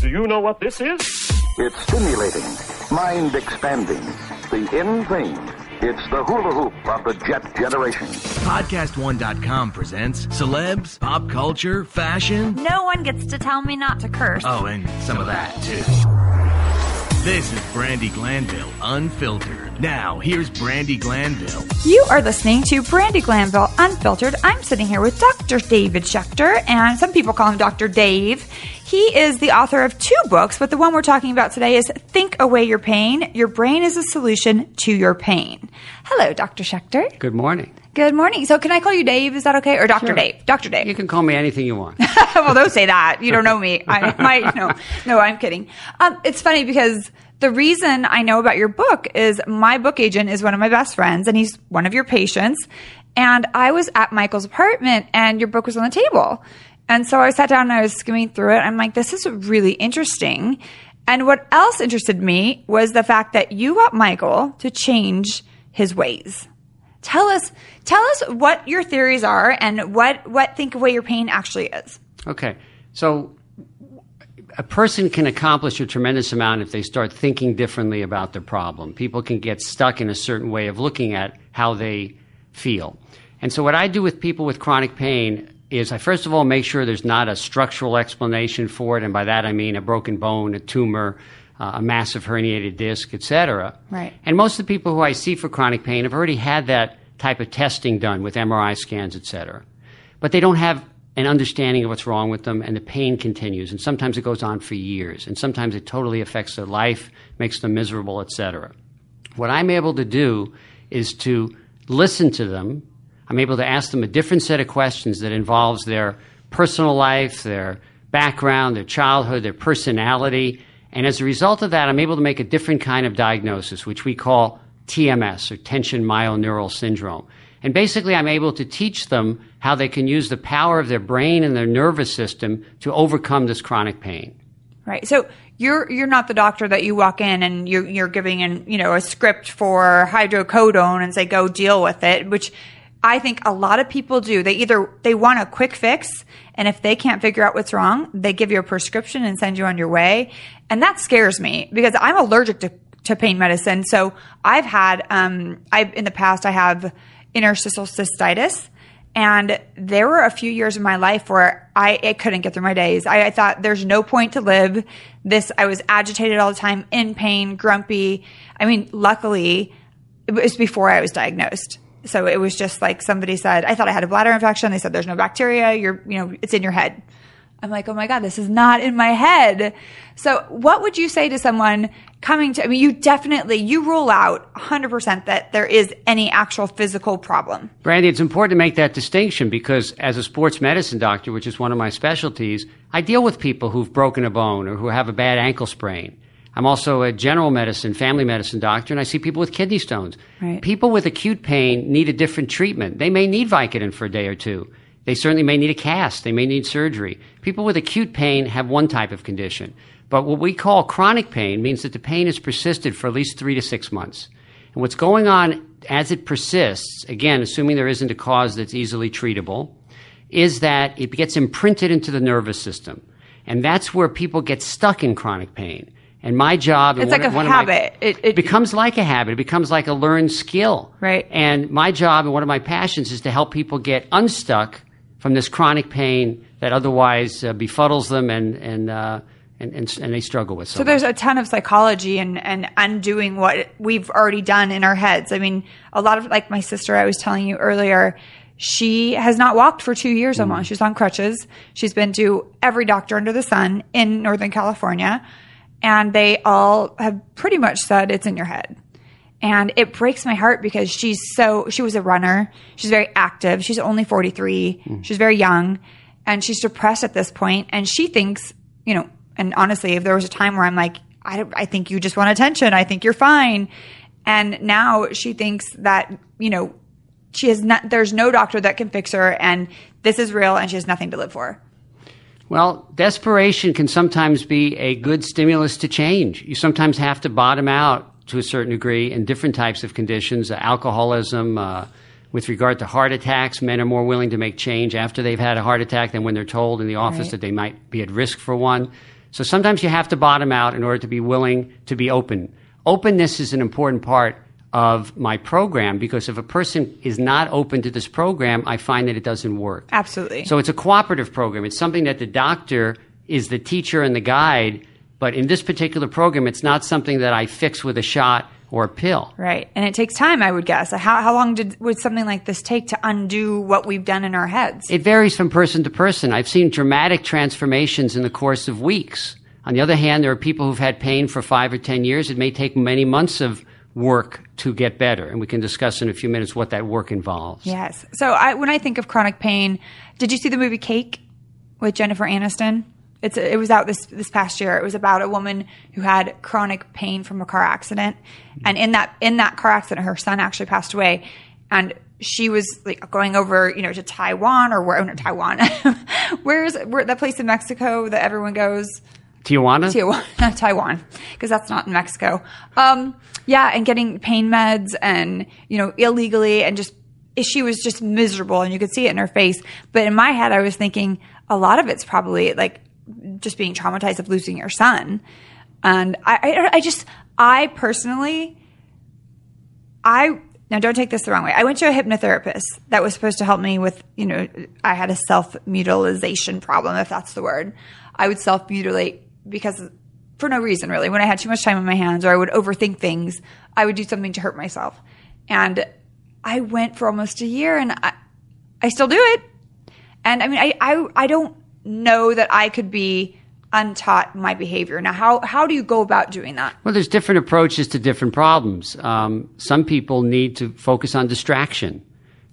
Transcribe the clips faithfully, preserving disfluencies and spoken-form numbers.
Do you know what this is? It's stimulating, mind expanding, the in thing. It's the hula hoop of the jet generation. Podcast One dot com presents celebs, pop culture, fashion. No one gets to tell me not to curse. Oh, and some of that, too. This is Brandi Glanville, Unfiltered. Now, here's Brandi Glanville. You are listening to Brandi Glanville, Unfiltered. I'm sitting here with Doctor David Schechter, and some people call him Doctor Dave. He is the author of two books, but the one we're talking about today is Think Away Your Pain, Your Brain is a Solution to Your Pain. Hello, Doctor Schechter. Good morning. Good morning. So can I call you Dave? Is that okay? Or Doctor Sure. Dave? Doctor Dave. You can call me anything you want. Well, don't say that. You don't know me. I might. No, no, I'm kidding. Um, it's funny because the reason I know about your book is my book agent is one of my best friends, and he's one of your patients. And I was at Michael's apartment, and your book was on the table. And so I sat down and I was skimming through it. I'm like, this is really interesting. And what else interested me was the fact that you want Michael to change his ways. Tell us, tell us what your theories are and what, what Think Away Your Pain actually is. Okay. So a person can accomplish a tremendous amount if they start thinking differently about their problem. People can get stuck in a certain way of looking at how they feel. And so what I do with people with chronic pain is I first of all make sure there's not a structural explanation for it, and by that I mean a broken bone, a tumor, uh, a massive herniated disc, et cetera. Right. And most of the people who I see for chronic pain have already had that type of testing done with M R I scans, et cetera. But they don't have an understanding of what's wrong with them, and the pain continues, and sometimes it goes on for years, and sometimes it totally affects their life, makes them miserable, et cetera. What I'm able to do is to listen to them. I'm able to ask them a different set of questions that involves their personal life, their background, their childhood, their personality. And as a result of that, I'm able to make a different kind of diagnosis, which we call T M S, or Tension Myoneural Syndrome. And basically, I'm able to teach them how they can use the power of their brain and their nervous system to overcome this chronic pain. Right. So you're you're not the doctor that you walk in and you're, you're giving an, you know, a script for hydrocodone and say, go deal with it, which I think a lot of people do. They either, they want a quick fix, and if they can't figure out what's wrong, they give you a prescription and send you on your way. And that scares me because I'm allergic to, to pain medicine. So I've had, um, I've, in the past, I have interstitial cystitis, and there were a few years of my life where I, I couldn't get through my days. I, I thought there's no point to live this. I was agitated all the time, in pain, grumpy. I mean, luckily it was before I was diagnosed. So it was just like somebody said, I thought I had a bladder infection. They said, there's no bacteria. You're, you know, it's in your head. I'm like, oh my God, this is not in my head. So what would you say to someone coming to, I mean, you definitely, you rule out one hundred percent that there is any actual physical problem. Brandi, it's important to make that distinction because as a sports medicine doctor, which is one of my specialties, I deal with people who've broken a bone or who have a bad ankle sprain. I'm also a general medicine, family medicine doctor, and I see people with kidney stones. Right. People with acute pain need a different treatment. They may need Vicodin for a day or two. They certainly may need a cast. They may need surgery. People with acute pain have one type of condition. But what we call chronic pain means that the pain has persisted for at least three to six months. And what's going on as it persists, again, assuming there isn't a cause that's easily treatable, is that it gets imprinted into the nervous system. And that's where people get stuck in chronic pain. And my job, it's like a habit. It becomes like a habit. It becomes like a learned skill. Right. And my job and one of my passions is to help people get unstuck from this chronic pain that otherwise uh, befuddles them and and, uh, and and and they struggle with. So, so there's a ton of psychology and, and undoing what we've already done in our heads. I mean, a lot of, like my sister, I was telling you earlier, she has not walked for two years almost. Mm. She's on crutches. She's been to every doctor under the sun in Northern California. And they all have pretty much said it's in your head. And it breaks my heart because she's so, she was a runner. She's very active. She's only forty-three. Mm. She's very young. And she's depressed at this point. And she thinks, you know, and honestly, if there was a time where I'm like, I, I think you just want attention. I think you're fine. And now she thinks that, you know, she has not, there's no doctor that can fix her. And this is real. And she has nothing to live for. Well, desperation can sometimes be a good stimulus to change. You sometimes have to bottom out to a certain degree in different types of conditions, uh, alcoholism, uh, with regard to heart attacks. Men are more willing to make change after they've had a heart attack than when they're told in the office right. that they might be at risk for one. So sometimes you have to bottom out in order to be willing to be open. Openness is an important part of my program, because if a person is not open to this program, I find that it doesn't work. Absolutely. So it's a cooperative program. It's something that the doctor is the teacher and the guide, but in this particular program, it's not something that I fix with a shot or a pill. Right. And it takes time, I would guess. How, how long did would something like this take to undo what we've done in our heads? It varies from person to person. I've seen dramatic transformations in the course of weeks. On the other hand, there are people who've had pain for five or ten years. It may take many months of work to get better. And we can discuss in a few minutes what that work involves. Yes. So I, when I think of chronic pain, did you see the movie Cake with Jennifer Aniston? It's, it was out this, this past year. It was about a woman who had chronic pain from a car accident. And in that, in that car accident, her son actually passed away. And she was like going over, you know, to Taiwan or where, oh, no, Taiwan. Where's where, that place in Mexico that everyone goes? Tijuana? Tijuana, Taiwan, because that's not in Mexico. Um, yeah, and getting pain meds and, you know, illegally, and just, she was just miserable, and you could see it in her face. But in my head, I was thinking a lot of it's probably like just being traumatized of losing your son. And I, I, I just, I personally, I, now don't take this the wrong way. I went to a hypnotherapist that was supposed to help me with, you know, I had a self-mutilization problem, if that's the word. I would self-mutilate because for no reason, really. When I had too much time on my hands, or I would overthink things, I would do something to hurt myself. And I went for almost a year, and I, I still do it. And I mean, I, I, I don't know that I could be untaught my behavior. Now, how, how do you go about doing that? Well, there's different approaches to different problems. Um, some people need to focus on distraction.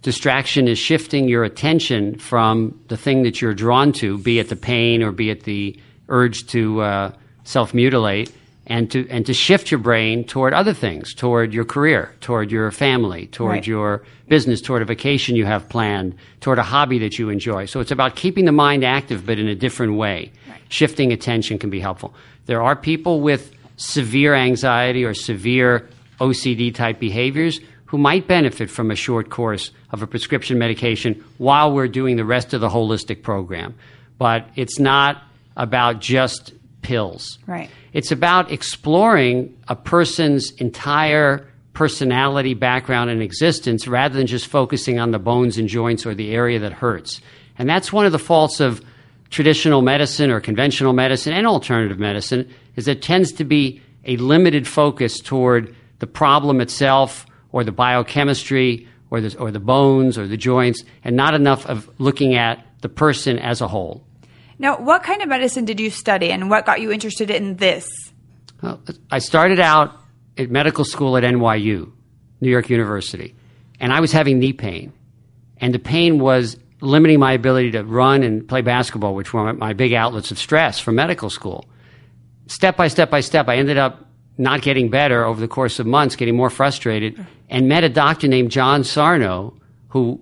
Distraction is shifting your attention from the thing that you're drawn to, be it the pain or be it the urge to uh, self-mutilate, and to and to shift your brain toward other things, toward your career, toward your family, toward right. your business, toward a vacation you have planned, toward a hobby that you enjoy. So it's about keeping the mind active, but in a different way. Right. Shifting attention can be helpful. There are people with severe anxiety or severe O C D-type behaviors who might benefit from a short course of a prescription medication while we're doing the rest of the holistic program. But it's not about just pills. Right. It's about exploring a person's entire personality, background, and existence, rather than just focusing on the bones and joints or the area that hurts. And that's one of the faults of traditional medicine or conventional medicine and alternative medicine, is there tends to be a limited focus toward the problem itself, or the biochemistry, or the, or the bones, or the joints, and not enough of looking at the person as a whole. Now, what kind of medicine did you study, and what got you interested in this? Well, I started out at medical school at N Y U, New York University, and I was having knee pain. And the pain was limiting my ability to run and play basketball, which were my big outlets of stress from medical school. Step by step by step, I ended up not getting better over the course of months, getting more frustrated, and met a doctor named John Sarno, who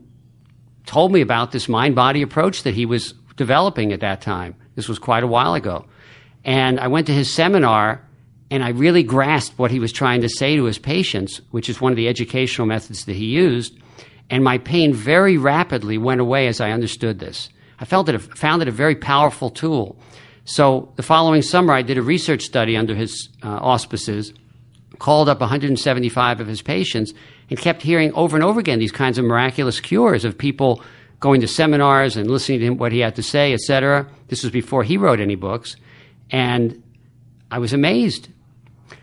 told me about this mind-body approach that he was developing at that time. This was quite a while ago. And I went to his seminar, and I really grasped what he was trying to say to his patients, which is one of the educational methods that he used. And my pain very rapidly went away as I understood this. I felt it, found it a very powerful tool. So the following summer, I did a research study under his uh, auspices, called up one hundred seventy-five of his patients, and kept hearing over and over again these kinds of miraculous cures of people going to seminars and listening to him, what he had to say, et cetera. This was before he wrote any books. And I was amazed.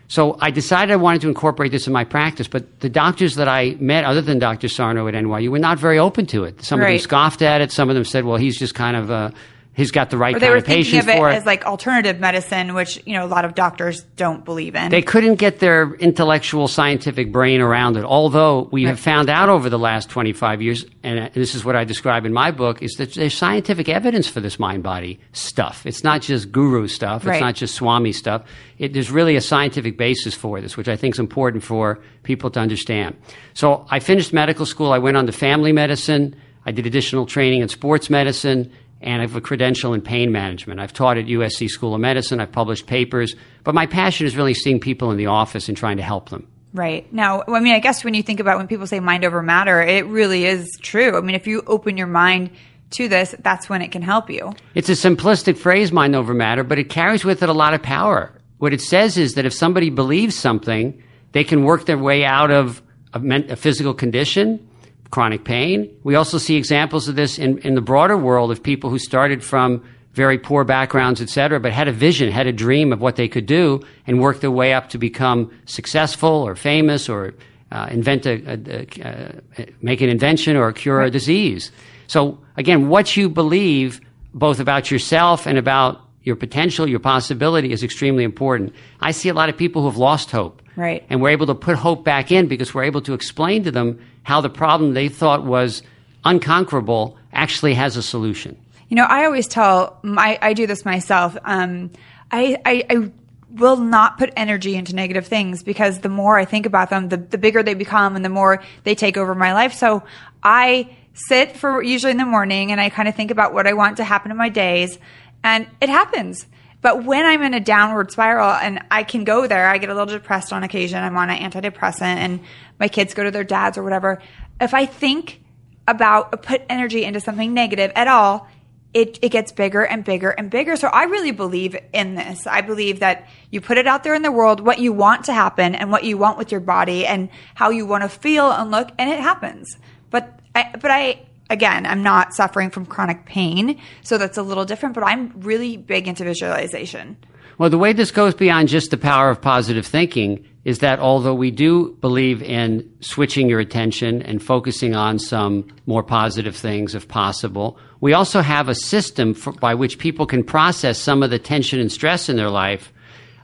So I decided I wanted to incorporate this in my practice, but the doctors that I met, other than Doctor Sarno at N Y U, were not very open to it. Some right. of them scoffed at it. Some of them said, well, he's just kind of a... He's got the right kind of patient for it. Or they were thinking of it as like alternative medicine, which, you know, a lot of doctors don't believe in. They couldn't get their intellectual scientific brain around it. Although we have found out over the last twenty-five years, and this is what I describe in my book, is that there's scientific evidence for this mind-body stuff. It's not just guru stuff. It's right. not just Swami stuff. It, there's really a scientific basis for this, which I think is important for people to understand. So I finished medical school. I went on to family medicine. I did additional training in sports medicine. And I have a credential in pain management. I've taught at U S C School of Medicine. I've published papers. But my passion is really seeing people in the office and trying to help them. Right. Now, I mean, I guess when you think about when people say mind over matter, it really is true. I mean, if you open your mind to this, that's when it can help you. It's a simplistic phrase, mind over matter, but it carries with it a lot of power. What it says is that if somebody believes something, they can work their way out of a, men- a physical condition, chronic pain. We also see examples of this in, in the broader world of people who started from very poor backgrounds, et cetera, but had a vision, had a dream of what they could do and worked their way up to become successful or famous or uh, invent a, a, a, a, make an invention or cure a disease. So again, what you believe both about yourself and about your potential, your possibility is extremely important. I see a lot of people who have lost hope. Right. And we're able to put hope back in because we're able to explain to them how the problem they thought was unconquerable actually has a solution. You know, I always tell, my, I do this myself, um, I, I, I will not put energy into negative things because the more I think about them, the, the bigger they become and the more they take over my life. So I sit for usually in the morning and I kind of think about what I want to happen in my days and it happens. But when I'm in a downward spiral and I can go there, I get a little depressed on occasion, I'm on an antidepressant and my kids go to their dad's or whatever. If I think about, put energy into something negative at all, It, it gets bigger and bigger and bigger. So I really believe in this. I believe that you put it out there in the world, what you want to happen and what you want with your body and how you want to feel and look, and it happens. But I, but I, again, I'm not suffering from chronic pain. So that's a little different, but I'm really big into visualization. Well, the way this goes beyond just the power of positive thinking is that although we do believe in switching your attention and focusing on some more positive things if possible, we also have a system for, by which people can process some of the tension and stress in their life.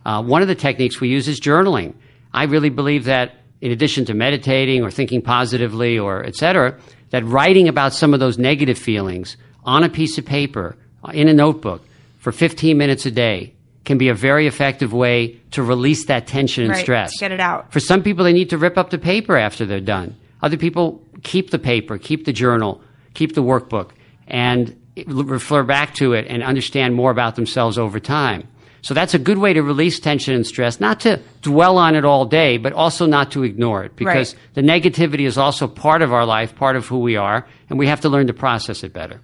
Uh, one of the techniques we use is journaling. I really believe that in addition to meditating or thinking positively or et cetera, that writing about some of those negative feelings on a piece of paper, in a notebook, for fifteen minutes a day, can be a very effective way to release that tension and right, stress. Get it out. For some people, they need to rip up the paper after they're done. Other people keep the paper, keep the journal, keep the workbook, and refer back to it and understand more about themselves over time. So that's a good way to release tension and stress, not to dwell on it all day, but also not to ignore it, because right. the negativity is also part of our life, part of who we are, and we have to learn to process it better.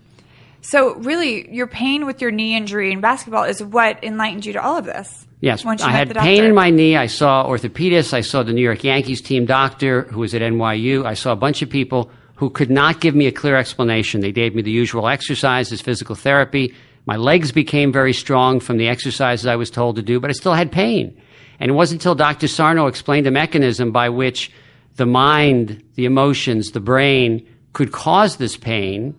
So really, your pain with your knee injury in basketball is what enlightened you to all of this. Yes. Once you I had the pain in my knee. I saw orthopedists. I saw the New York Yankees team doctor who was at N Y U. I saw a bunch of people who could not give me a clear explanation. They gave me the usual exercises, physical therapy. My legs became very strong from the exercises I was told to do, but I still had pain. And it wasn't until Doctor Sarno explained the mechanism by which the mind, the emotions, the brain could cause this pain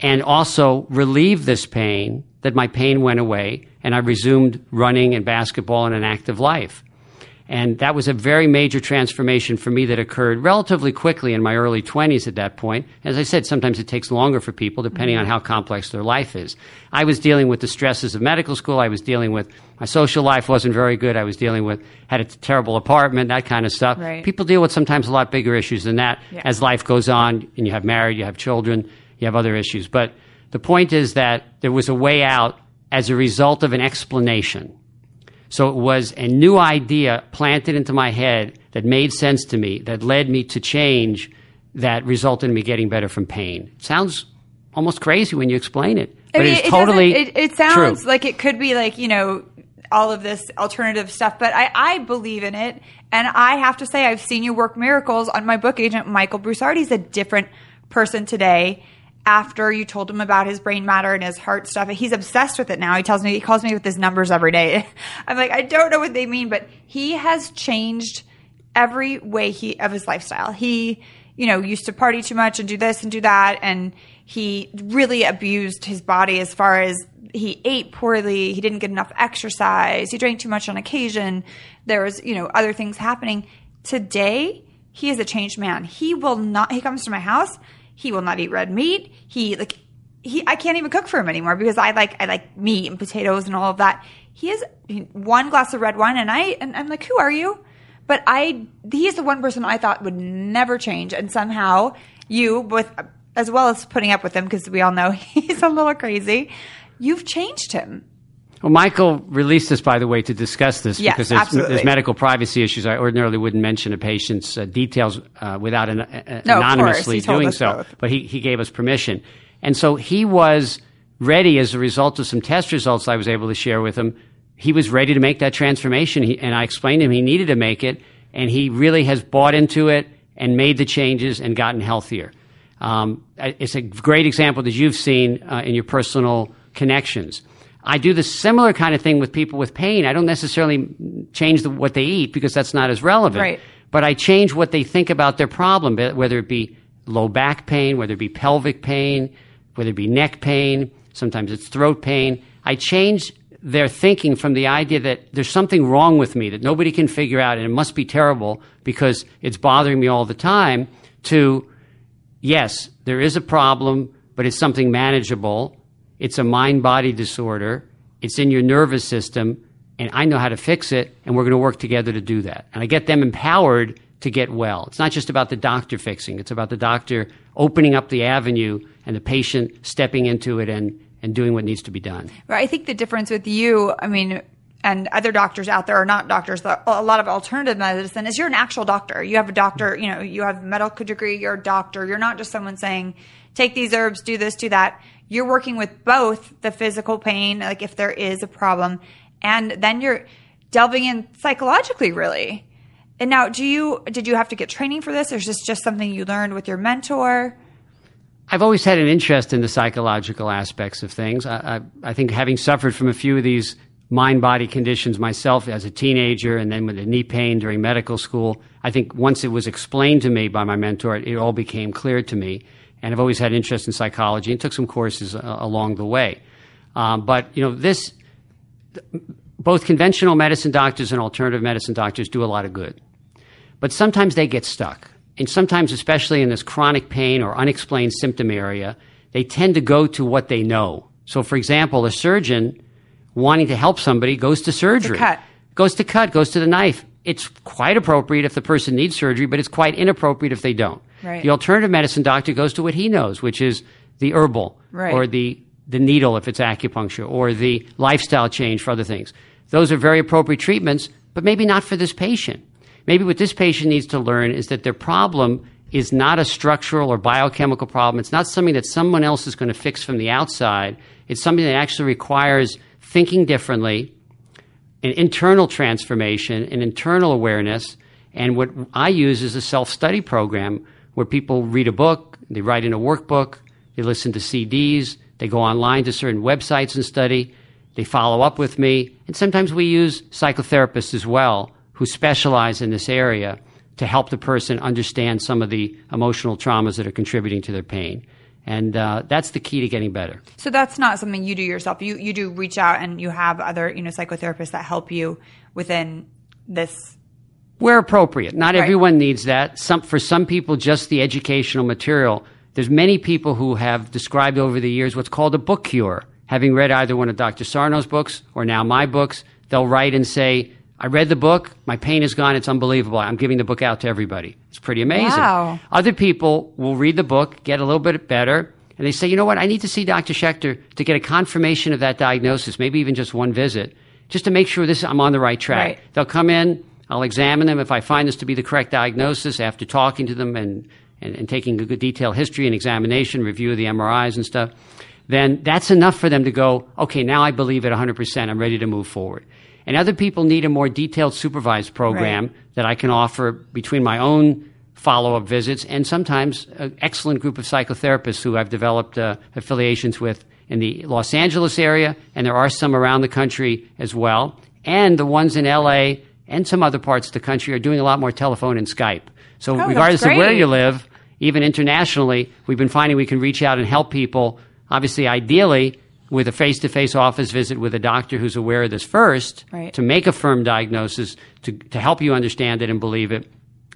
and also relieve this pain, that my pain went away and I resumed running and basketball and an active life. And that was a very major transformation for me that occurred relatively quickly in my early twenties at that point. As I said, sometimes it takes longer for people depending on how complex their life is. I was dealing with the stresses of medical school. I was dealing with my social life wasn't very good. I was dealing with, had a terrible apartment, that kind of stuff. Right. People deal with sometimes a lot bigger issues than that yeah. as life goes on and you have married, you have children, you have other issues. But the point is that there was a way out as a result of an explanation. So it was a new idea planted into my head that made sense to me, that led me to change, that resulted in me getting better from pain. It sounds almost crazy when you explain it, but I mean, it's it totally it, it sounds true. Like it could be like, you know, all of this alternative stuff, but I, I believe in it. And I have to say, I've seen you work miracles on my book agent, Michael Broussard. He's a different person today. After you told him about his brain matter and his heart stuff, he's obsessed with it now. He tells me, he calls me with his numbers every day. I'm like, I don't know what they mean, but he has changed every way he of his lifestyle. He, you know, used to party too much and do this and do that, and he really abused his body as far as he ate poorly, he didn't get enough exercise, he drank too much on occasion. There was, you know, other things happening. Today, he is a changed man. He will not. He comes to my house. He will not eat red meat. He like he I can't even cook for him anymore because I like I like meat and potatoes and all of that. He has one glass of red wine and I and I'm like, who are you? But I he is the one person I thought would never change, and somehow you, with as well as putting up with him because we all know he's a little crazy, you've changed him. Well, Michael released us, by the way, to discuss this yes, because there's, there's medical privacy issues. I ordinarily wouldn't mention a patient's uh, details uh, without an, uh, no, anonymously doing so, both. But he, he gave us permission. And so he was ready, as a result of some test results I was able to share with him, he was ready to make that transformation. He, and I explained to him he needed to make it, and he really has bought into it and made the changes and gotten healthier. Um, it's a great example that you've seen uh, in your personal connections. I do the similar kind of thing with people with pain. I don't necessarily change the, what they eat, because that's not as relevant. Right. But I change what they think about their problem, whether it be low back pain, whether it be pelvic pain, whether it be neck pain, sometimes it's throat pain. I change their thinking from the idea that there's something wrong with me that nobody can figure out and it must be terrible because it's bothering me all the time, to, yes, there is a problem, but it's something manageable. It's a mind-body disorder. It's in your nervous system, and I know how to fix it, and we're going to work together to do that. And I get them empowered to get well. It's not just about the doctor fixing. It's about the doctor opening up the avenue and the patient stepping into it and, and doing what needs to be done. Right. I think the difference with you, I mean, and other doctors out there are not doctors, a lot of alternative medicine, is you're an actual doctor. You have a doctor, you know, you have a medical degree, you're a doctor. You're not just someone saying, take these herbs, do this, do that. You're working with both the physical pain, like if there is a problem, and then you're delving in psychologically, really. And now, do you did you have to get training for this, or is this just something you learned with your mentor? I've always had an interest in the psychological aspects of things. I, I, I think having suffered from a few of these mind-body conditions myself as a teenager, and then with the knee pain during medical school, I think once it was explained to me by my mentor, it, it all became clear to me. And I've always had an interest in psychology and took some courses uh, along the way. Um, but, you know, this, th- both conventional medicine doctors and alternative medicine doctors do a lot of good. But sometimes they get stuck. And sometimes, especially in this chronic pain or unexplained symptom area, they tend to go to what they know. So, for example, a surgeon wanting to help somebody goes to surgery. To cut. Goes to cut, goes to the knife. It's quite appropriate if the person needs surgery, but it's quite inappropriate if they don't. Right. The alternative medicine doctor goes to what he knows, which is the herbal, right, or the, the needle if it's acupuncture, or the lifestyle change for other things. Those are very appropriate treatments, but maybe not for this patient. Maybe what this patient needs to learn is that their problem is not a structural or biochemical problem. It's not something that someone else is going to fix from the outside. It's something that actually requires thinking differently, an internal transformation, an internal awareness. And what I use is a self-study program where people read a book, they write in a workbook, they listen to C Ds, they go online to certain websites and study, they follow up with me. And sometimes we use psychotherapists as well who specialize in this area to help the person understand some of the emotional traumas that are contributing to their pain. And uh, that's the key to getting better. So that's not something you do yourself. You you do reach out and you have other, you know, psychotherapists that help you within this. Where appropriate. Not right. Everyone needs that. Some for some people, just the educational material. There's many people who have described over the years what's called a book cure. Having read either one of Doctor Sarno's books or now my books, they'll write and say, I read the book, my pain is gone, it's unbelievable. I'm giving the book out to everybody. It's pretty amazing. Wow. Other people will read the book, get a little bit better, and they say, you know what, I need to see Doctor Schechter to get a confirmation of that diagnosis, maybe even just one visit, just to make sure this I'm on the right track. Right. They'll come in, I'll examine them. If I find this to be the correct diagnosis after talking to them and, and, and taking a good detailed history and examination, review of the M R Is and stuff, then that's enough for them to go, okay, now I believe it one hundred percent, I'm ready to move forward. And other people need a more detailed supervised program, right, that I can offer between my own follow-up visits and sometimes an excellent group of psychotherapists who I've developed uh, affiliations with in the Los Angeles area, and there are some around the country as well. And the ones in L A and some other parts of the country are doing a lot more telephone and Skype. So oh, regardless of where you live, even internationally, we've been finding we can reach out and help people, obviously, ideally, with a face-to-face office visit with a doctor who's aware of this first, right, to make a firm diagnosis, to to help you understand it and believe it.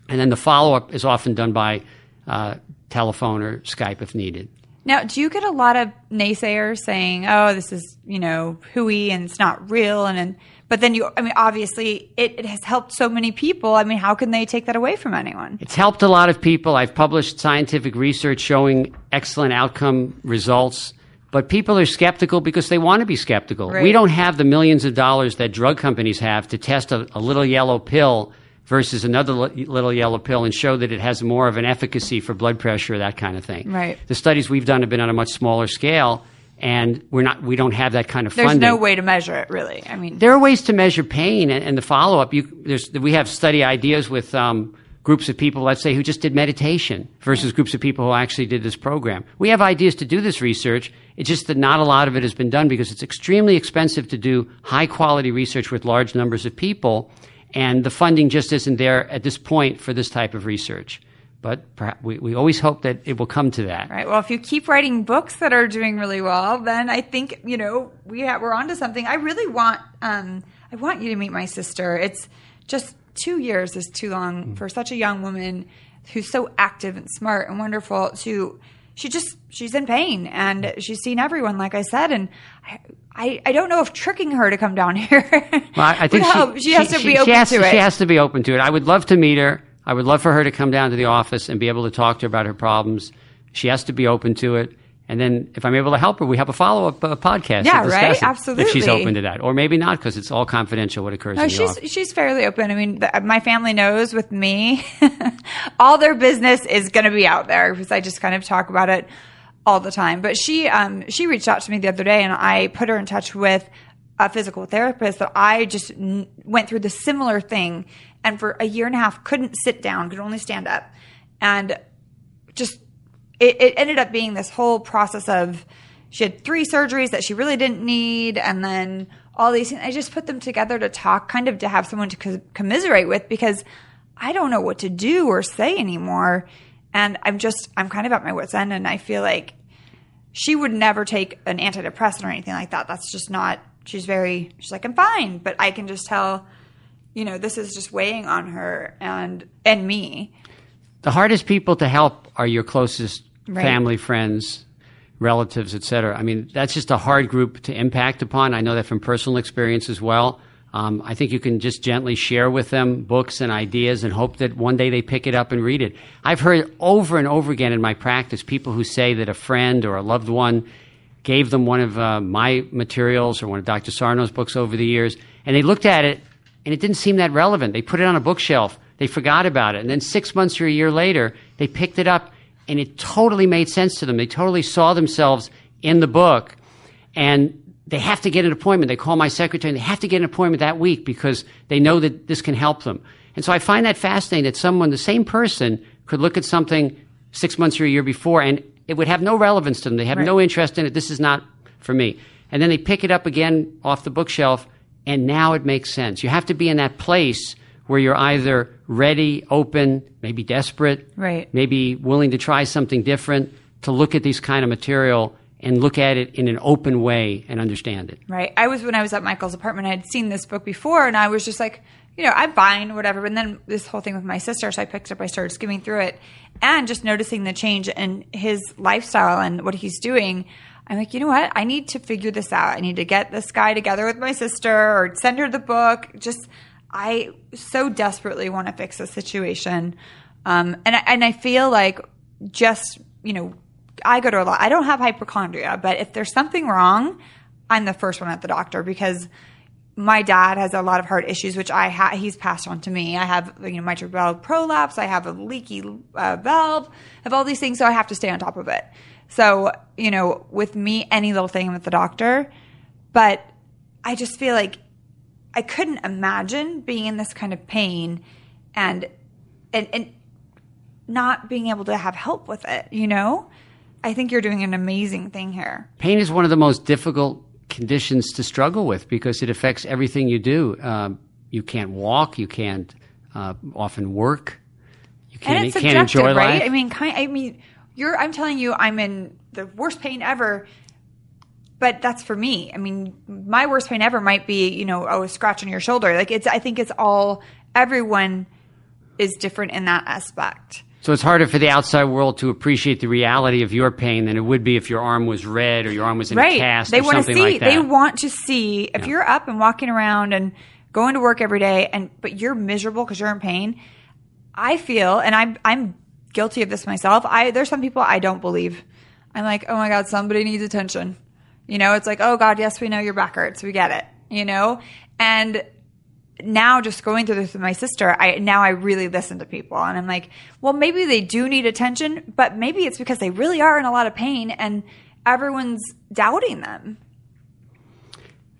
And then the follow-up is often done by uh, telephone or Skype if needed. Now, do you get a lot of naysayers saying, oh, this is, you know, hooey and it's not real? and, and But then you – I mean, obviously, it, it has helped so many people. I mean, how can they take that away from anyone? It's helped a lot of people. I've published scientific research showing excellent outcome results. But people are skeptical because they want to be skeptical. Right. We don't have the millions of dollars that drug companies have to test a, a little yellow pill versus another l- little yellow pill and show that it has more of an efficacy for blood pressure, that kind of thing. Right. The studies we've done have been on a much smaller scale, and we're not, we don't have that kind of there's funding. There's no way to measure it, really. I mean, there are ways to measure pain and, and the follow-up. You, there's, we have study ideas with um, groups of people, let's say, who just did meditation versus right. groups of people who actually did this program. We have ideas to do this research. It's just that not a lot of it has been done because it's extremely expensive to do high-quality research with large numbers of people, and the funding just isn't there at this point for this type of research. But perhaps we, we always hope that it will come to that. Right. Well, if you keep writing books that are doing really well, then I think, you know, we have, we're onto something. I really want um, I want you to meet my sister. It's just two years is too long mm-hmm. for such a young woman who's so active and smart and wonderful to she just she's in pain and she's seen everyone, like I said, and I I, I don't know if tricking her to come down here. Well, I think she, she has she, to be she, open she has, to it. She has to be open to it. I would love to meet her. I would love for her to come down to the office and be able to talk to her about her problems. She has to be open to it. And then if I'm able to help her, we have a follow-up uh, podcast. Yeah, right? It, absolutely. If she's open to that. Or maybe not, because it's all confidential what occurs no, in the she's, office. She's fairly open. I mean, the, my family knows with me, all their business is going to be out there because I just kind of talk about it all the time. But she, um, she reached out to me the other day, and I put her in touch with a physical therapist that I just n- went through the similar thing. And for a year and a half, couldn't sit down, could only stand up. And just it, it ended up being this whole process of she had three surgeries that she really didn't need. And then all these things. I just put them together to talk, kind of to have someone to co- commiserate with, because I don't know what to do or say anymore. And I'm just – I'm kind of at my wit's end, and I feel like she would never take an antidepressant or anything like that. That's just not – she's very – she's like, I'm fine. But I can just tell – you know, this is just weighing on her and and me. The hardest people to help are your closest right. family, friends, relatives, et cetera. I mean, that's just a hard group to impact upon. I know that from personal experience as well. Um, I think you can just gently share with them books and ideas and hope that one day they pick it up and read it. I've heard over and over again in my practice people who say that a friend or a loved one gave them one of uh, my materials or one of Doctor Sarno's books over the years, and they looked at it, and it didn't seem that relevant. They put it on a bookshelf. They forgot about it. And then six months or a year later, they picked it up, and it totally made sense to them. They totally saw themselves in the book. And they have to get an appointment. They call my secretary, and they have to get an appointment that week because they know that this can help them. And so I find that fascinating that someone, the same person, could look at something six months or a year before, and it would have no relevance to them. They have right. no interest in it. This is not for me. And then they pick it up again off the bookshelf, and now it makes sense. You have to be in that place where you're either ready, open, maybe desperate, right. maybe willing to try something different, to look at these kind of material and look at it in an open way and understand it. Right. I was when I was at Michael's apartment, I had seen this book before, and I was just like, you know, I'm fine, whatever. And then this whole thing with my sister, so I picked it up, I started skimming through it, and just noticing the change in his lifestyle and what he's doing. I'm like, you know what? I need to figure this out. I need to get this guy together with my sister or send her the book. Just I so desperately want to fix this situation. Um, and, I, and I feel like just, you know, I go to a lot. I don't have hypochondria, but if there's something wrong, I'm the first one at the doctor because my dad has a lot of heart issues, which I ha- he's passed on to me. I have, you know, mitral valve prolapse. I have a leaky uh, valve. I have all these things, so I have to stay on top of it. So, you know, with me, any little thing with the doctor, but I just feel like I couldn't imagine being in this kind of pain and, and, and not being able to have help with it. You know, I think you're doing an amazing thing here. Pain is one of the most difficult conditions to struggle with because it affects everything you do. Um, you can't walk, you can't, uh, often work. You can't, you can't enjoy life. Right? I mean, kind, I mean, You're, I'm telling you, I'm in the worst pain ever, but that's for me. I mean, my worst pain ever might be, you know, oh, a scratch on your shoulder. Like it's, I think it's all, everyone is different in that aspect. So it's harder for the outside world to appreciate the reality of your pain than it would be if your arm was red or your arm was in right. a cast they or something see, like that. They want to see, if yeah. you're up and walking around and going to work every day, and but you're miserable because you're in pain, I feel, and I'm, I'm guilty of this myself. I there's some people I don't believe. I'm like, oh my God, somebody needs attention. You know, it's like, oh God, yes, we know your back hurts. We get it. You know, and now just going through this with my sister, I now I really listen to people. And I'm like, well, maybe they do need attention, but maybe it's because they really are in a lot of pain and everyone's doubting them.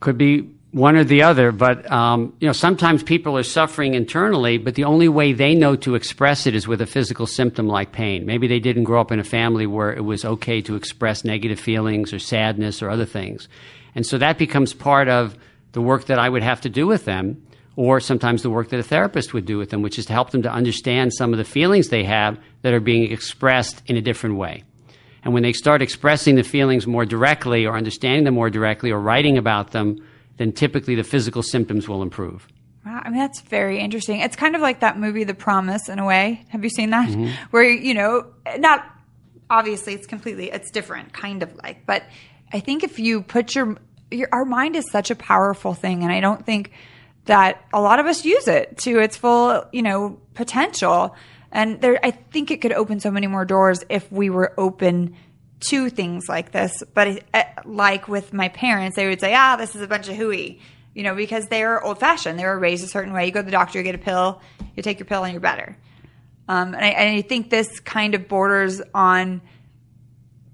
Could be one or the other, but um, you know, sometimes people are suffering internally, but the only way they know to express it is with a physical symptom like pain. Maybe they didn't grow up in a family where it was okay to express negative feelings or sadness or other things. And so that becomes part of the work that I would have to do with them, or sometimes the work that a therapist would do with them, which is to help them to understand some of the feelings they have that are being expressed in a different way. And when they start expressing the feelings more directly or understanding them more directly or writing about them, then typically the physical symptoms will improve. Wow, I mean, that's very interesting. It's kind of like that movie, The Promise, in a way. Have you seen that? Mm-hmm. Where, you know, not obviously it's completely, it's different, kind of like, but I think if you put your, your, our mind is such a powerful thing, and I don't think that a lot of us use it to its full, you know, potential. And there, I think it could open so many more doors if we were open to things like this. But uh, like with my parents, they would say, ah, this is a bunch of hooey, you know, because they're old fashioned. They were raised a certain way. You go to the doctor, you get a pill, you take your pill and you're better. Um, and, I, and I think this kind of borders on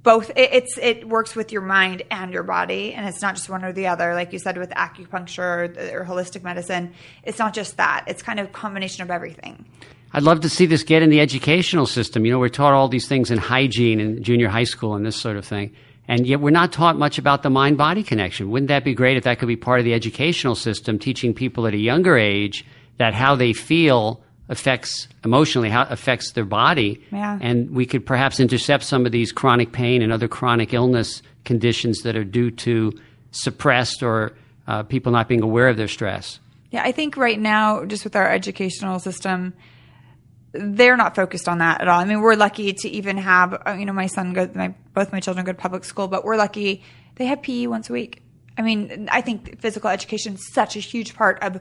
both. It, it's, it works with your mind and your body. And it's not just one or the other. Like you said, with acupuncture or, or holistic medicine, it's not just that. It's kind of a combination of everything. I'd love to see this get in the educational system. You know, we're taught all these things in hygiene and junior high school and this sort of thing, and yet we're not taught much about the mind-body connection. Wouldn't that be great if that could be part of the educational system, teaching people at a younger age that how they feel affects emotionally, how it affects their body, yeah. And we could perhaps intercept some of these chronic pain and other chronic illness conditions that are due to suppressed or uh, people not being aware of their stress. Yeah, I think right now, just with our educational system, they're not focused on that at all. I mean, we're lucky to even have, you know, my son goes, my, both my children go to public school, but we're lucky they have P E once a week. I mean, I think physical education is such a huge part of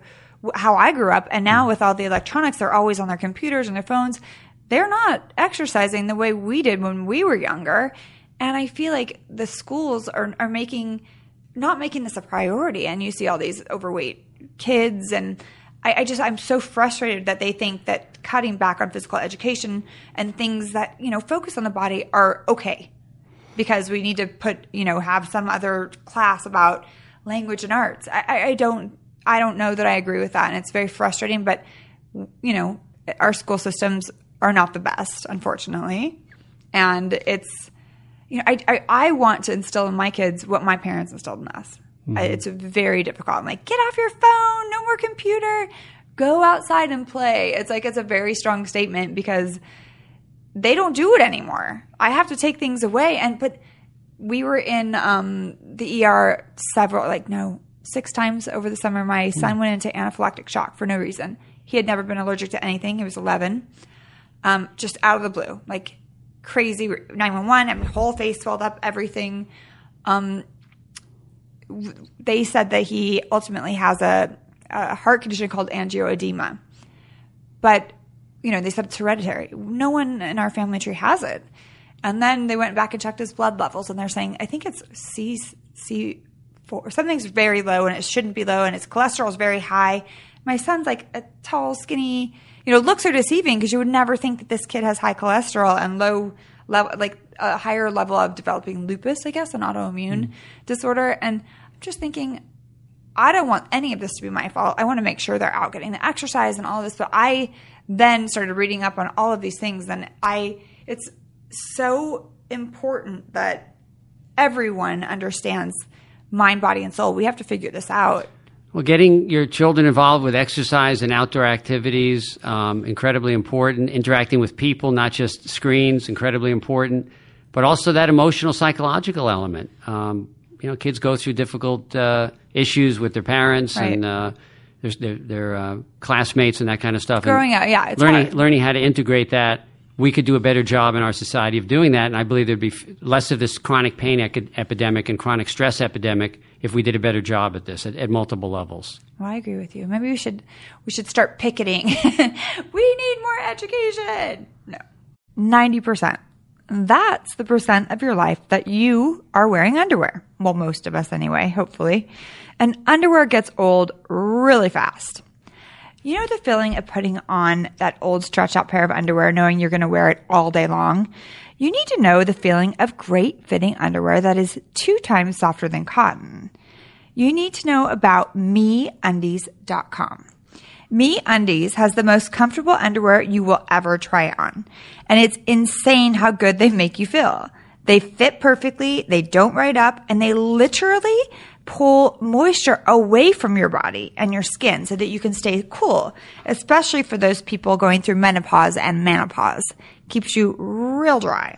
how I grew up. And now with all the electronics, they're always on their computers and their phones. They're not exercising the way we did when we were younger. And I feel like the schools are, are making, not making this a priority. And you see all these overweight kids, and I just, I'm so frustrated that they think that cutting back on physical education and things that, you know, focus on the body are okay, because we need to put, you know, have some other class about language and arts. I, I don't, I don't know that I agree with that. And it's very frustrating, but, you know, our school systems are not the best, unfortunately. And it's, you know, I, I, I want to instill in my kids what my parents instilled in us. Mm-hmm. It's very difficult. I'm like, get off your phone, no more computer, go outside and play. It's like, it's a very strong statement because they don't do it anymore. I have to take things away. And, but we were in um, the E R several, like no, six times over the summer. My mm-hmm. son went into anaphylactic shock for no reason. He had never been allergic to anything. He was eleven, um, just out of the blue, like crazy nine one one. I mean, whole face swelled up, everything. Um, They said that he ultimately has a, a heart condition called angioedema. But, you know, they said it's hereditary. No one in our family tree has it. And then they went back and checked his blood levels, and they're saying, I think it's C, C four. Something's very low, and it shouldn't be low, and his cholesterol is very high. My son's like a tall, skinny, you know, looks are deceiving because you would never think that this kid has high cholesterol and low level, like a higher level of developing lupus, I guess, an autoimmune mm. disorder. And I'm just thinking, I don't want any of this to be my fault. I want to make sure they're out getting the exercise and all this. But I then started reading up on all of these things. And I, it's so important that everyone understands mind, body, and soul. We have to figure this out. Well, getting your children involved with exercise and outdoor activities, um, incredibly important. Interacting with people, not just screens, incredibly important. But also that emotional, psychological element. Um, you know, kids go through difficult uh, issues with their parents right. and uh, their, their, their uh, classmates and that kind of stuff. Growing and up, yeah. It's learning, learning how to integrate that. We could do a better job in our society of doing that, and I believe there'd be f- less of this chronic pain ec- epidemic and chronic stress epidemic if we did a better job at this at, at multiple levels. Well, I agree with you. Maybe we should we should start picketing. We need more education. No, ninety percent. That's the percent of your life that you are wearing underwear. Well, most of us anyway, hopefully. And underwear gets old really fast. You know the feeling of putting on that old stretched out pair of underwear knowing you're going to wear it all day long? You need to know the feeling of great fitting underwear that is two times softer than cotton. You need to know about Me Undies dot com. MeUndies has the most comfortable underwear you will ever try on, and it's insane how good they make you feel. They fit perfectly, they don't ride up, and they literally pull moisture away from your body and your skin so that you can stay cool, especially for those people going through menopause and menopause. Keeps you real dry.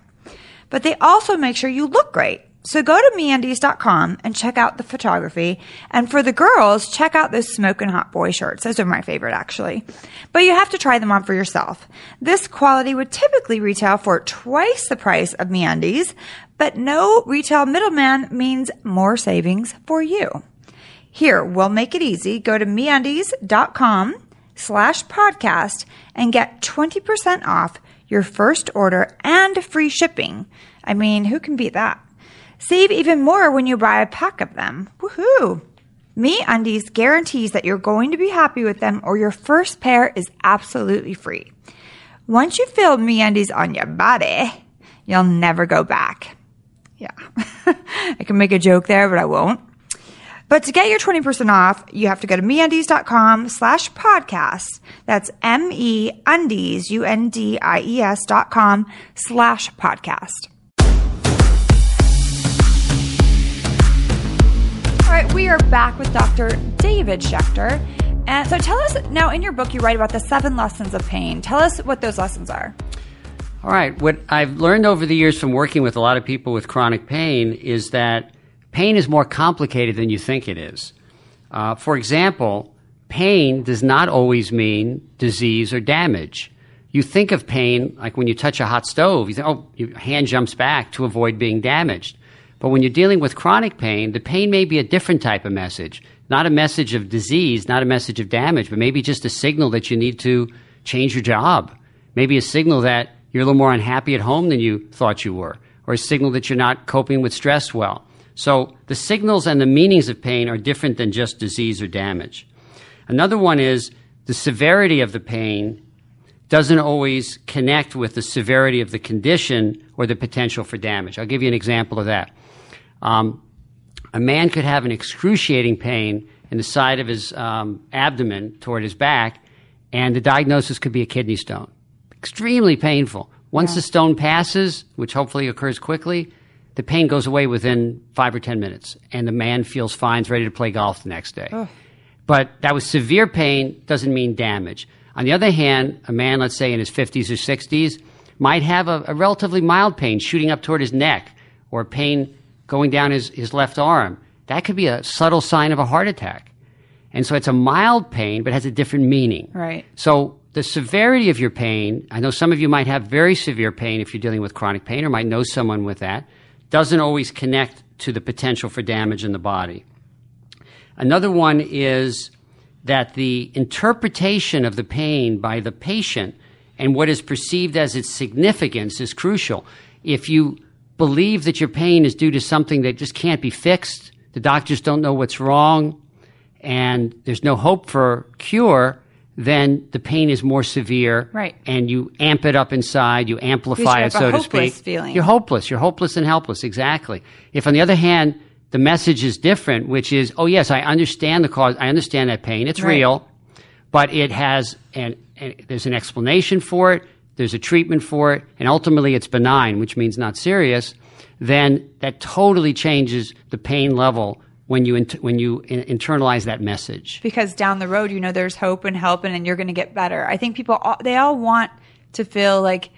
But they also make sure you look great. So go to Me Undies dot com and check out the photography. And for the girls, check out those Smokin' Hot Boy shirts. Those are my favorite, actually. But you have to try them on for yourself. This quality would typically retail for twice the price of MeUndies, but no retail middleman means more savings for you. Here, we'll make it easy. Go to MeUndies.com slash podcast and get twenty percent off your first order and free shipping. I mean, who can beat that? Save even more when you buy a pack of them. Woohoo! MeUndies guarantees that you're going to be happy with them or your first pair is absolutely free. Once you feel MeUndies on your body, you'll never go back. Yeah. I can make a joke there, but I won't. But to get your twenty percent off, you have to go to MeUndies.com slash podcast. That's M-E-Undies, U-N-D-I-E-S dot com slash podcast. All right, we are back with Doctor David Schechter. And so tell us, now in your book, you write about the seven lessons of pain. Tell us what those lessons are. All right, what I've learned over the years from working with a lot of people with chronic pain is that pain is more complicated than you think it is. Uh, for example, pain does not always mean disease or damage. You think of pain, like when you touch a hot stove, you think, oh, your hand jumps back to avoid being damaged. But when you're dealing with chronic pain, the pain may be a different type of message, not a message of disease, not a message of damage, but maybe just a signal that you need to change your job, maybe a signal that you're a little more unhappy at home than you thought you were, or a signal that you're not coping with stress well. So the signals and the meanings of pain are different than just disease or damage. Another one is the severity of the pain doesn't always connect with the severity of the condition or the potential for damage. I'll give you an example of that. Um, a man could have an excruciating pain in the side of his um, abdomen toward his back, and the diagnosis could be a kidney stone. Extremely painful. Once yeah. the stone passes, which hopefully occurs quickly, the pain goes away within five or ten minutes, and the man feels fine, is ready to play golf the next day. Ugh. But that was severe pain, doesn't mean damage. On the other hand, a man, let's say in his fifties or sixties, might have a, a relatively mild pain shooting up toward his neck or pain going down his, his left arm. That could be a subtle sign of a heart attack. And so it's a mild pain, but has a different meaning. Right. So the severity of your pain, I know some of you might have very severe pain if you're dealing with chronic pain or might know someone with that, doesn't always connect to the potential for damage in the body. Another one is that the interpretation of the pain by the patient and what is perceived as its significance is crucial. If you believe that your pain is due to something that just can't be fixed, the doctors don't know what's wrong, and there's no hope for cure, then the pain is more severe. Right. And you amp it up inside, you amplify it, so to speak. You're hopeless feeling. You're hopeless. You're hopeless and helpless, exactly. If, on the other hand, the message is different, which is, oh, yes, I understand the cause. I understand that pain. It's right. real, but it has an, an, there's an explanation for it. There's a treatment for it. And ultimately, it's benign, which means not serious. Then that totally changes the pain level when you in, when you in, internalize that message. Because down the road, you know, there's hope and help and, and you're going to get better. I think people, they all want to feel like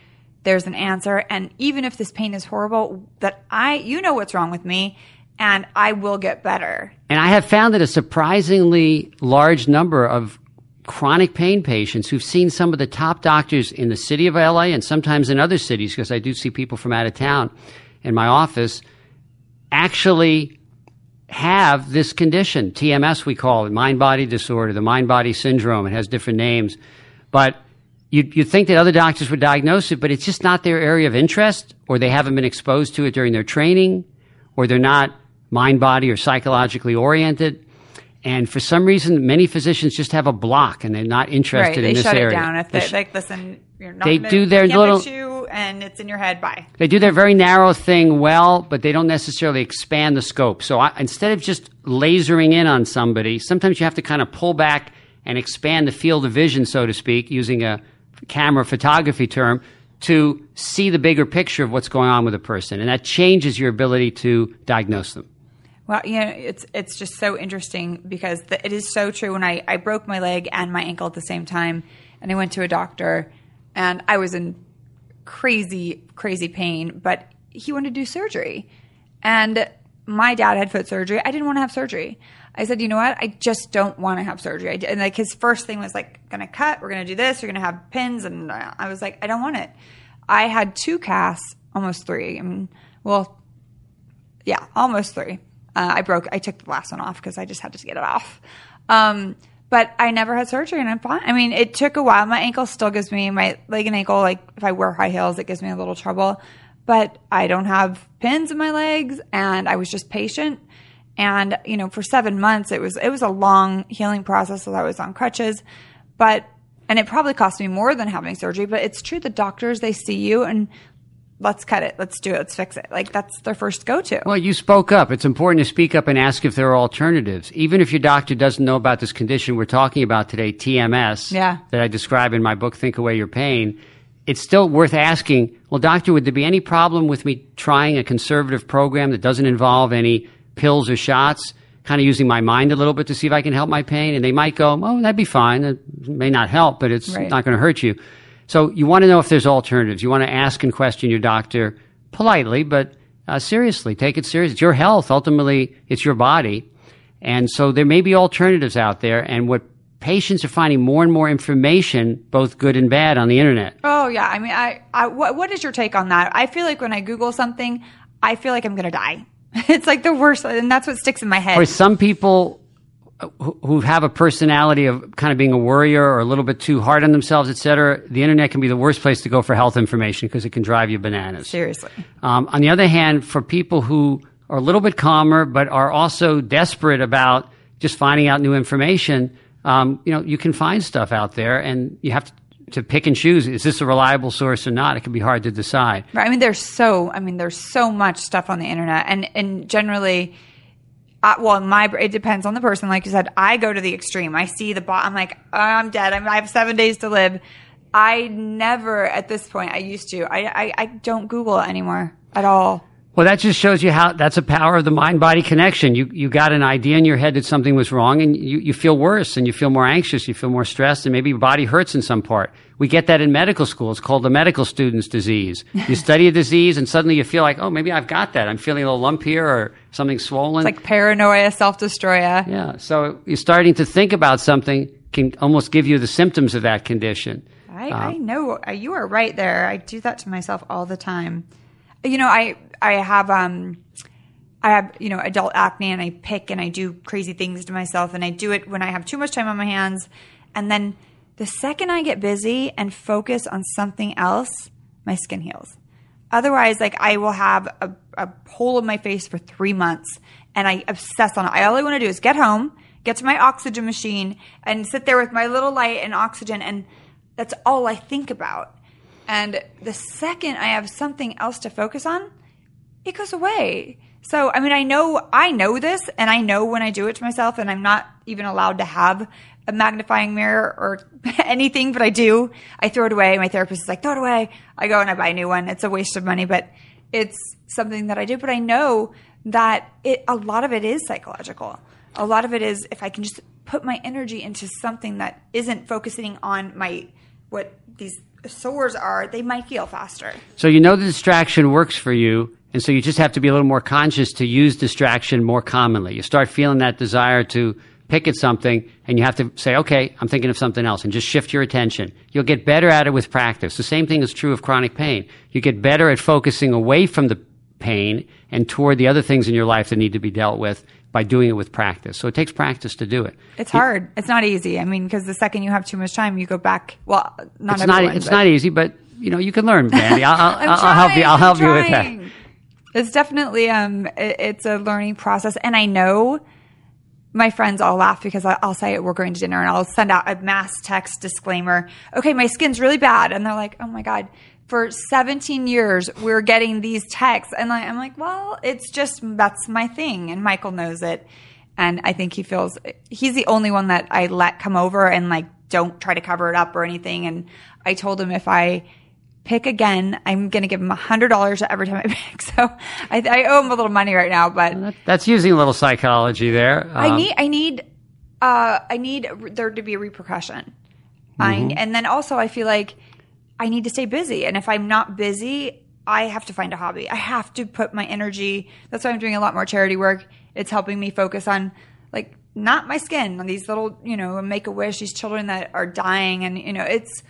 there's an answer. And even if this pain is horrible, that I, you know what's wrong with me. And I will get better. And I have found that a surprisingly large number of chronic pain patients who've seen some of the top doctors in the city of L A and sometimes in other cities, because I do see people from out of town in my office, actually have this condition. T M S, we call it, mind-body disorder, the mind-body syndrome. It has different names. But You'd, you'd think that other doctors would diagnose it, but it's just not their area of interest, or they haven't been exposed to it during their training, or they're not mind-body or psychologically oriented. And for some reason, many physicians just have a block and they're not interested right, they in this area. They shut it down. If they, they sh- like, listen, you're not going to fix you and it's in your head, bye. They do their very narrow thing well, but they don't necessarily expand the scope. So I, instead of just lasering in on somebody, sometimes you have to kind of pull back and expand the field of vision, so to speak, using a camera photography term, to see the bigger picture of what's going on with a person. And that changes your ability to diagnose them. Well, you know, it's it's just so interesting because the, it is so true. When I, I broke my leg and my ankle at the same time, and I went to a doctor, and I was in crazy, crazy pain, but he wanted to do surgery. And my dad had foot surgery. I didn't want to have surgery. I said, you know what? I just don't want to have surgery. I did, and like his first thing was like, going to cut, we're going to do this, you're going to have pins. And I was like, I don't want it. I had two casts, almost three. I mean, well, yeah, almost three. Uh, I broke – I took the last one off because I just had to get it off. Um, but I never had surgery and I'm fine. I mean, it took a while. My ankle still gives me – my leg and ankle, like if I wear high heels, it gives me a little trouble. But I don't have pins in my legs and I was just patient. And, you know, for seven months it was it was a long healing process as I was on crutches. But – and it probably cost me more than having surgery. But it's true. The doctors, they see you and – let's cut it. Let's do it. Let's fix it. Like that's their first go-to. Well, you spoke up. It's important to speak up and ask if there are alternatives. Even if your doctor doesn't know about this condition we're talking about today, T M S, yeah. that I describe in my book, Think Away Your Pain, it's still worth asking, well, doctor, would there be any problem with me trying a conservative program that doesn't involve any pills or shots, kind of using my mind a little bit to see if I can help my pain? And they might go, oh, that'd be fine. It may not help, but it's right. not going to hurt you. So you want to know if there's alternatives. You want to ask and question your doctor politely, but uh, seriously. Take it seriously. It's your health. Ultimately, it's your body. And so there may be alternatives out there. And what patients are finding more and more information, both good and bad, on the internet. Oh, yeah. I mean, I, I, what, what is your take on that? I feel like when I Google something, I feel like I'm going to die. It's like the worst. And that's what sticks in my head. Or some people who have a personality of kind of being a worrier or a little bit too hard on themselves, et cetera, the internet can be the worst place to go for health information because it can drive you bananas. Seriously. Um, on the other hand, for people who are a little bit calmer but are also desperate about just finding out new information, um, you know, you can find stuff out there and you have to, to pick and choose. Is this a reliable source or not? It can be hard to decide. Right. I mean, there's so, I mean, there's so much stuff on the internet and, and generally – Uh, well, my it depends on the person. Like you said, I go to the extreme. I see the bot. I'm like, oh, I'm dead. I'm, I have seven days to live. I never, at this point, I used to. I, I, I don't Google anymore at all. Well, that just shows you how that's a power of the mind-body connection. You you got an idea in your head that something was wrong, and you, you feel worse, and you feel more anxious, you feel more stressed, and maybe your body hurts in some part. We get that in medical school. It's called the medical student's disease. You study a disease, and suddenly you feel like, oh, maybe I've got that. I'm feeling a little lump here or something swollen. It's like paranoia, self-destroia. Yeah, so you're starting to think about something can almost give you the symptoms of that condition. I, uh, I know. You are right there. I do that to myself all the time. You know, I I have um I have you know adult acne and I pick and I do crazy things to myself and I do it when I have too much time on my hands, and then the second I get busy and focus on something else, my skin heals. Otherwise, like I will have a, a hole in my face for three months and I obsess on it. I all I want to do is get home, get to my oxygen machine, and sit there with my little light and oxygen, and that's all I think about. And the second I have something else to focus on, it goes away. So, I mean, I know I know this, and I know when I do it to myself, and I'm not even allowed to have a magnifying mirror or anything, but I do. I throw it away. My therapist is like, throw it away. I go and I buy a new one. It's a waste of money, but it's something that I do. But I know that it a lot of it is psychological. A lot of it is if I can just put my energy into something that isn't focusing on my what these sores are, they might heal faster. So you know the distraction works for you, and so you just have to be a little more conscious to use distraction more commonly. You start feeling that desire to pick at something, and you have to say, okay, I'm thinking of something else, and just shift your attention. You'll get better at it with practice. The same thing is true of chronic pain. You get better at focusing away from the pain and toward the other things in your life that need to be dealt with by doing it with practice. So it takes practice to do it. It's hard. It's not easy. I mean, because the second you have too much time, you go back. Well, not it's everyone. Not, it's but. not easy, but you know, you can learn, Brandi. I'll, I'll, I'll trying, help you. I'll help I'm you trying. with that. It's definitely um, it, it's a learning process, and I know my friends all laugh because I'll say we're going to dinner and I'll send out a mass text disclaimer. Okay, my skin's really bad. And they're like, oh my God, for seventeen years, we're getting these texts. And I'm like, well, it's just, that's my thing. And Michael knows it. And I think he feels, he's the only one that I let come over and like, don't try to cover it up or anything. And I told him if I pick again, I'm going to give him one hundred dollars every time I pick. So I, I owe him a little money right now. But that's using a little psychology there. Um, I need, I need, uh, I need there to be a repercussion. Mm-hmm. I, and then also I feel like I need to stay busy. And if I'm not busy, I have to find a hobby. I have to put my energy. That's why I'm doing a lot more charity work. It's helping me focus on like, not my skin, on these little, you know, Make-A-Wish, these children that are dying. And, you know, it's,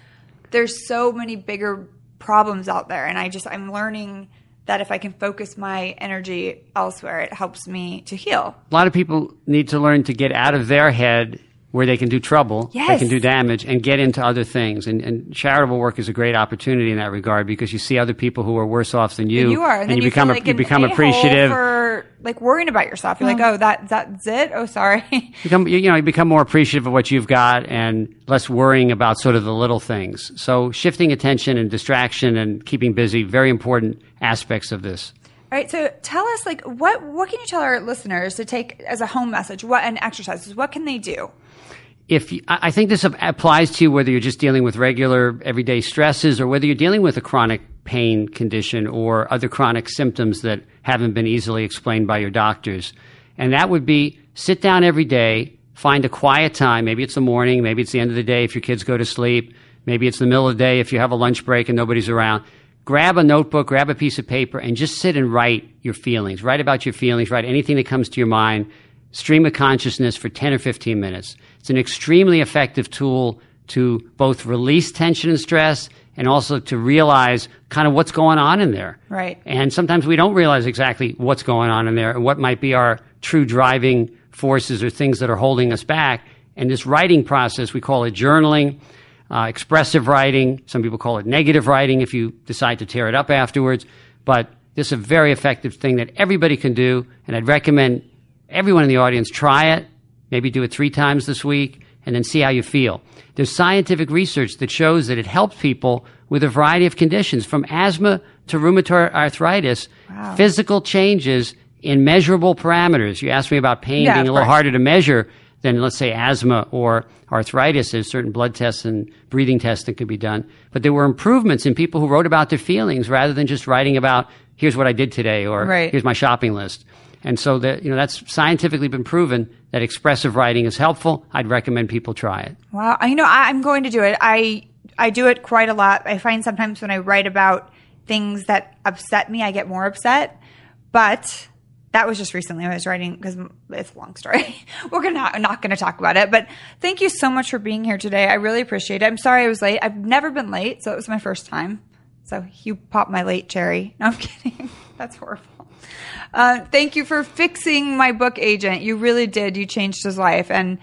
there's so many bigger problems out there. And I just, I'm learning that if I can focus my energy elsewhere, it helps me to heal. A lot of people need to learn to get out of their head where they can do trouble, yes. they can do damage, and get into other things. And, and charitable work is a great opportunity in that regard because you see other people who are worse off than you, and you, are, and and you, you become like a, you become appreciative for like worrying about yourself. You're yeah. like, oh, that that's it. Oh, sorry. You become, you know, you become more appreciative of what you've got and less worrying about sort of the little things. So shifting attention and distraction and keeping busy, very important aspects of this. All right, so tell us, like, what what can you tell our listeners to take as a home message? What and exercises? What can they do? If you, I think this applies to you whether you're just dealing with regular everyday stresses or whether you're dealing with a chronic pain condition or other chronic symptoms that haven't been easily explained by your doctors. And that would be sit down every day, find a quiet time. Maybe it's the morning. Maybe it's the end of the day if your kids go to sleep. Maybe it's the middle of the day if you have a lunch break and nobody's around. Grab a notebook, grab a piece of paper, and just sit and write your feelings. Write about your feelings. Write anything that comes to your mind. Stream of consciousness for ten or fifteen minutes. It's an extremely effective tool to both release tension and stress and also to realize kind of what's going on in there. Right. And sometimes we don't realize exactly what's going on in there and what might be our true driving forces or things that are holding us back. And this writing process, we call it journaling, uh, expressive writing. Some people call it negative writing if you decide to tear it up afterwards. But this is a very effective thing that everybody can do, and I'd recommend everyone in the audience, try it. Maybe do it three times this week and then see how you feel. There's scientific research that shows that it helps people with a variety of conditions, from asthma to rheumatoid arthritis, wow. physical changes in measurable parameters. You asked me about pain yeah, being a little harder to measure than, let's say, asthma or arthritis. There's certain blood tests and breathing tests that could be done. But there were improvements in people who wrote about their feelings rather than just writing about, here's what I did today or right. here's my shopping list. And so that, you know, that's scientifically been proven that expressive writing is helpful. I'd recommend people try it. Wow. You know, I, I'm going to do it. I, I do it quite a lot. I find sometimes when I write about things that upset me, I get more upset. But that was just recently I was writing because it's a long story. We're gonna, not, not going to talk about it. But thank you so much for being here today. I really appreciate it. I'm sorry I was late. I've never been late. So it was my first time. So you popped my late cherry. No, I'm kidding. That's horrible. Uh, thank you for fixing my book agent. You really did. You changed his life. And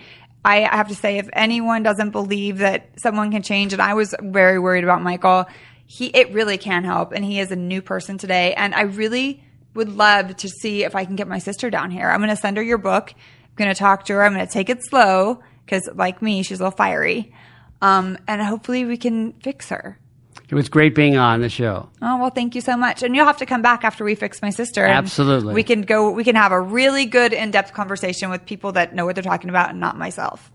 I have to say, if anyone doesn't believe that someone can change, and I was very worried about Michael, he it really can help. And he is a new person today. And I really would love to see if I can get my sister down here. I'm going to send her your book. I'm going to talk to her. I'm going to take it slow because, like me, she's a little fiery. Um, and hopefully we can fix her. It was great being on the show. Oh, well, thank you so much. And you'll have to come back after we fix my sister. Absolutely. We can go, we can have a really good in-depth conversation with people that know what they're talking about and not myself.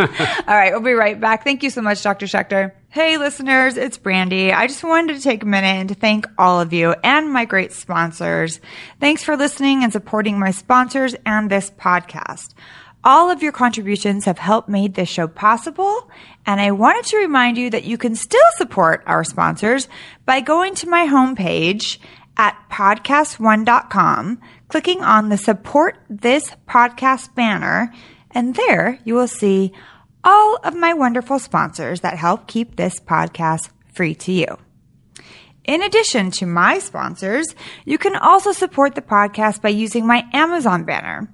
All right. We'll be right back. Thank you so much, Doctor Schechter. Hey, listeners, it's Brandi. I just wanted to take a minute and to thank all of you and my great sponsors. Thanks for listening and supporting my sponsors and this podcast. All of your contributions have helped made this show possible, and I wanted to remind you that you can still support our sponsors by going to my homepage at podcast one dot com, clicking on the Support This Podcast banner, and there you will see all of my wonderful sponsors that help keep this podcast free to you. In addition to my sponsors, you can also support the podcast by using my Amazon banner.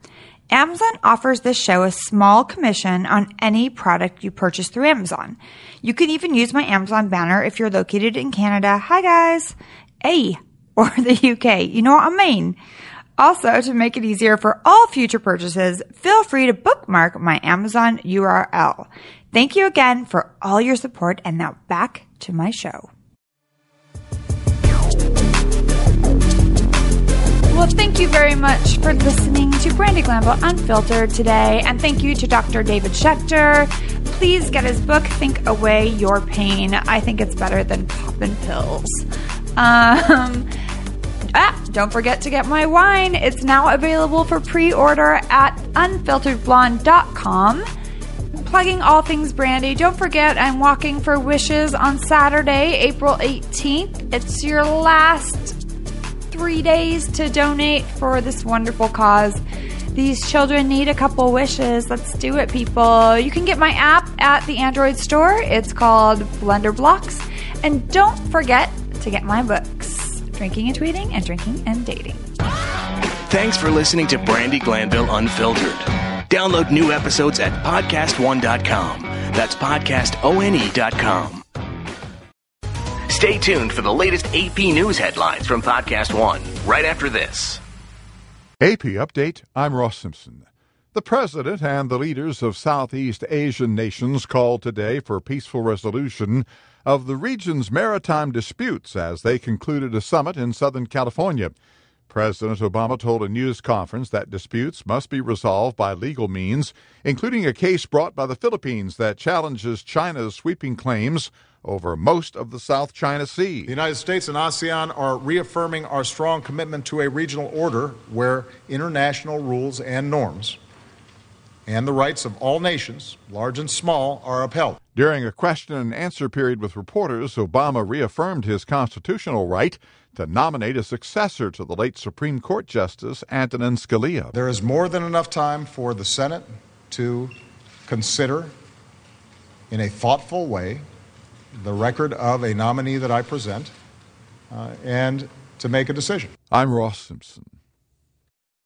Amazon offers this show a small commission on any product you purchase through Amazon. You can even use my Amazon banner if you're located in Canada. Hi, guys. Hey, or the U K. You know what I mean? Also, to make it easier for all future purchases, feel free to bookmark my Amazon U R L. Thank you again for all your support, and now back to my show. Well, thank you very much for listening to Brandi Glanville Unfiltered today, and thank you to Doctor David Schechter. Please get his book, Think Away Your Pain. I think it's better than popping pills. Um... Ah, don't forget to get my wine. It's now available for pre-order at unfiltered blonde dot com. Plugging all things Brandi. Don't forget, I'm walking for wishes on Saturday, April eighteenth. It's your last three days to donate for this wonderful cause. These children need a couple wishes. Let's do it, people. You can get my app at the Android store. It's called Blender Blocks. And don't forget to get my books. Drinking and Tweeting, and Drinking and Dating. Thanks for listening to Brandi Glanville Unfiltered. Download new episodes at podcast one dot com. That's podcast one dot com. Stay tuned for the latest A P News headlines from Podcast One right after this. A P Update, I'm Ross Simpson. The president and the leaders of Southeast Asian nations called today for peaceful resolution of the region's maritime disputes as they concluded a summit in Southern California. President Obama told a news conference that disputes must be resolved by legal means, including a case brought by the Philippines that challenges China's sweeping claims over most of the South China Sea. The United States and ASEAN are reaffirming our strong commitment to a regional order where international rules and norms and the rights of all nations, large and small, are upheld. During a question and answer period with reporters, Obama reaffirmed his constitutional right to nominate a successor to the late Supreme Court Justice Antonin Scalia. There is more than enough time for the Senate to consider, in a thoughtful way, the record of a nominee that I present, uh, and to make a decision. I'm Ross Simpson.